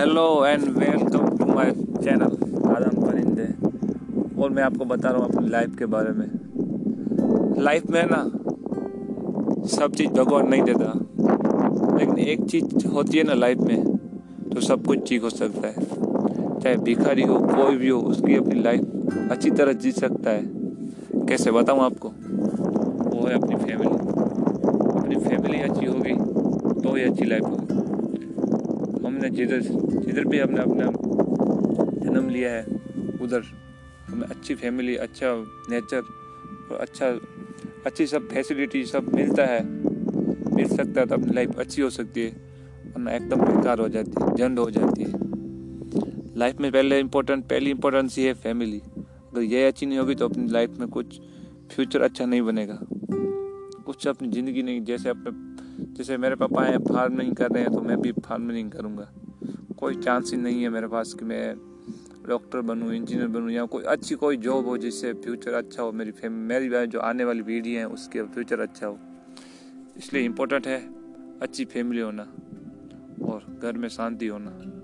Hello and welcome to my channel Aadam Parinde. और मैं आपको बता रहा हूँ अपनी लाइफ के बारे में। लाइफ में ना सब चीज़ भगवान नहीं देता, लेकिन एक चीज़ होती है ना लाइफ में, तो सब कुछ ठीक हो सकता है। चाहे भिखारी हो, कोई भी हो, उसकी अपनी लाइफ अच्छी तरह जी सकता है। कैसे बताऊँ आपको, वो है अपनी फैमिली। अपनी फैमिली अच्छी होगी तो ही अच्छी लाइफ होगी। हमने जिधर भी हमने अपना जन्म लिया है, उधर हमें अच्छी फैमिली, अच्छा नेचर और अच्छी सब फैसिलिटी सब मिल सकता है, तो अपनी लाइफ अच्छी हो सकती है। वरना एकदम बेकार हो जाती है, झंड हो जाती है। लाइफ में पहली इम्पोर्टेंस ये है फैमिली। अगर ये अच्छी नहीं होगी तो अपनी लाइफ में कुछ फ्यूचर अच्छा नहीं बनेगा, कुछ अपनी ज़िंदगी नहीं। जैसे मेरे पापा हैं, फार्मिंग कर रहे हैं, तो मैं भी फार्मिंग करूँगा। कोई चांस ही नहीं है मेरे पास कि मैं डॉक्टर बनूँ, इंजीनियर बनूँ, या कोई अच्छी जॉब हो जिससे फ्यूचर अच्छा हो। मेरी जो आने वाली पीढ़ी है उसके फ्यूचर अच्छा हो। इसलिए इम्पोर्टेंट है अच्छी फैमिली होना और घर में शांति होना।